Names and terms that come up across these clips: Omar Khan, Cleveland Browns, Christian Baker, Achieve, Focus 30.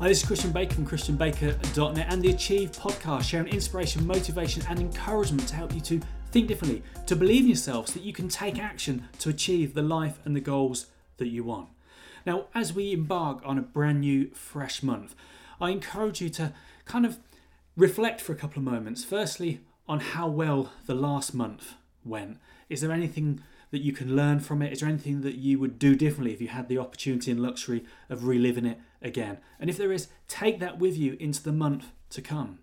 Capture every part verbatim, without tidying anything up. Hi, this is Christian Baker from christian baker dot net and the Achieve podcast, sharing inspiration, motivation and encouragement to help you to think differently, to believe in yourself so that you can take action to achieve the life and the goals that you want. Now, as we embark on a brand new fresh month, I encourage you to kind of reflect for a couple of moments. Firstly, on how well the last month went. Is there anything that you can learn from it? Is there anything that you would do differently if you had the opportunity and luxury of reliving it again? And if there is, take that with you into the month to come.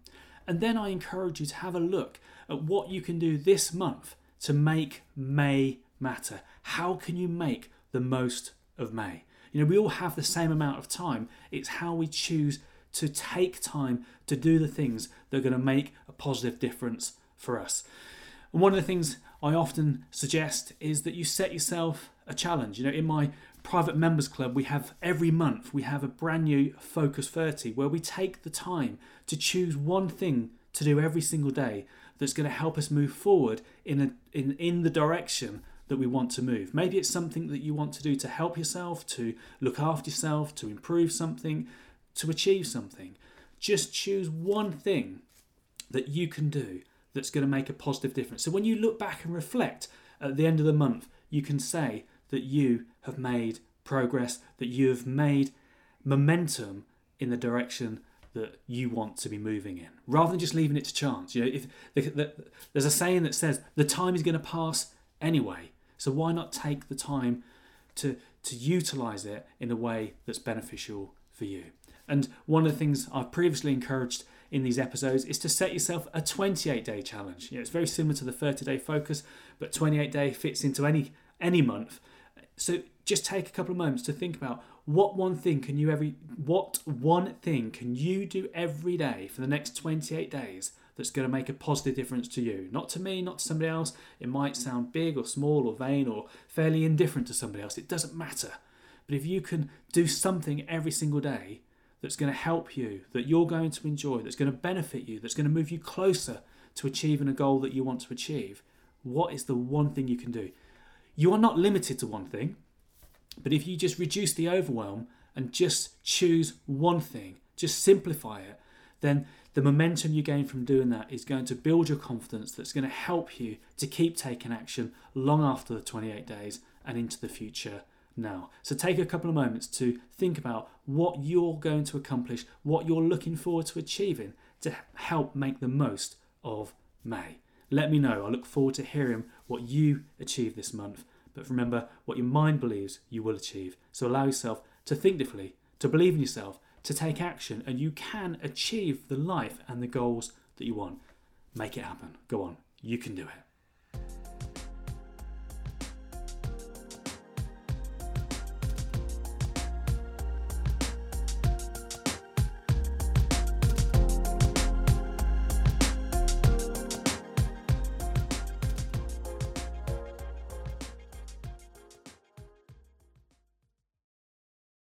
And then I encourage you to have a look at what you can do this month to make May matter. How can you make the most of May? You know, we all have the same amount of time. It's how we choose to take time to do the things that are going to make a positive difference for us. And one of the things I often suggest is that you set yourself a challenge. You know, in my private members club, we have every month, we have a brand new Focus thirty where we take the time to choose one thing to do every single day that's going to help us move forward in a, in, in the direction that we want to move. Maybe it's something that you want to do to help yourself, to look after yourself, to improve something, to achieve something. Just choose one thing that you can do that's going to make a positive difference. So when you look back and reflect at the end of the month, you can say that you have made progress, that you have made momentum in the direction that you want to be moving in, rather than just leaving it to chance. You know, if the, the, there's a saying that says the time is going to pass anyway, so why not take the time to to utilize it in a way that's beneficial for you? And one of the things I've previously encouraged in these episodes is to set yourself a twenty-eight day challenge. You know, it's very similar to the thirty day focus, but twenty-eight day fits into any any month. So just take a couple of moments to think about what one thing can you every what one thing can you do every day for the next twenty-eight days that's going to make a positive difference to you. Not to me, not to somebody else. It might sound big or small or vain or fairly indifferent to somebody else. It doesn't matter. But if you can do something every single day that's going to help you, that you're going to enjoy, that's going to benefit you, that's going to move you closer to achieving a goal that you want to achieve, what is the one thing you can do? You are not limited to one thing, but if you just reduce the overwhelm and just choose one thing, just simplify it, then the momentum you gain from doing that is going to build your confidence, that's going to help you to keep taking action long after the twenty-eight days and into the future now. So take a couple of moments to think about what you're going to accomplish, what you're looking forward to achieving to help make the most of May. Let me know. I look forward to hearing what you achieve this month. But remember, what your mind believes, you will achieve. So allow yourself to think differently, to believe in yourself, to take action, and you can achieve the life and the goals that you want. Make it happen. Go on. You can do it.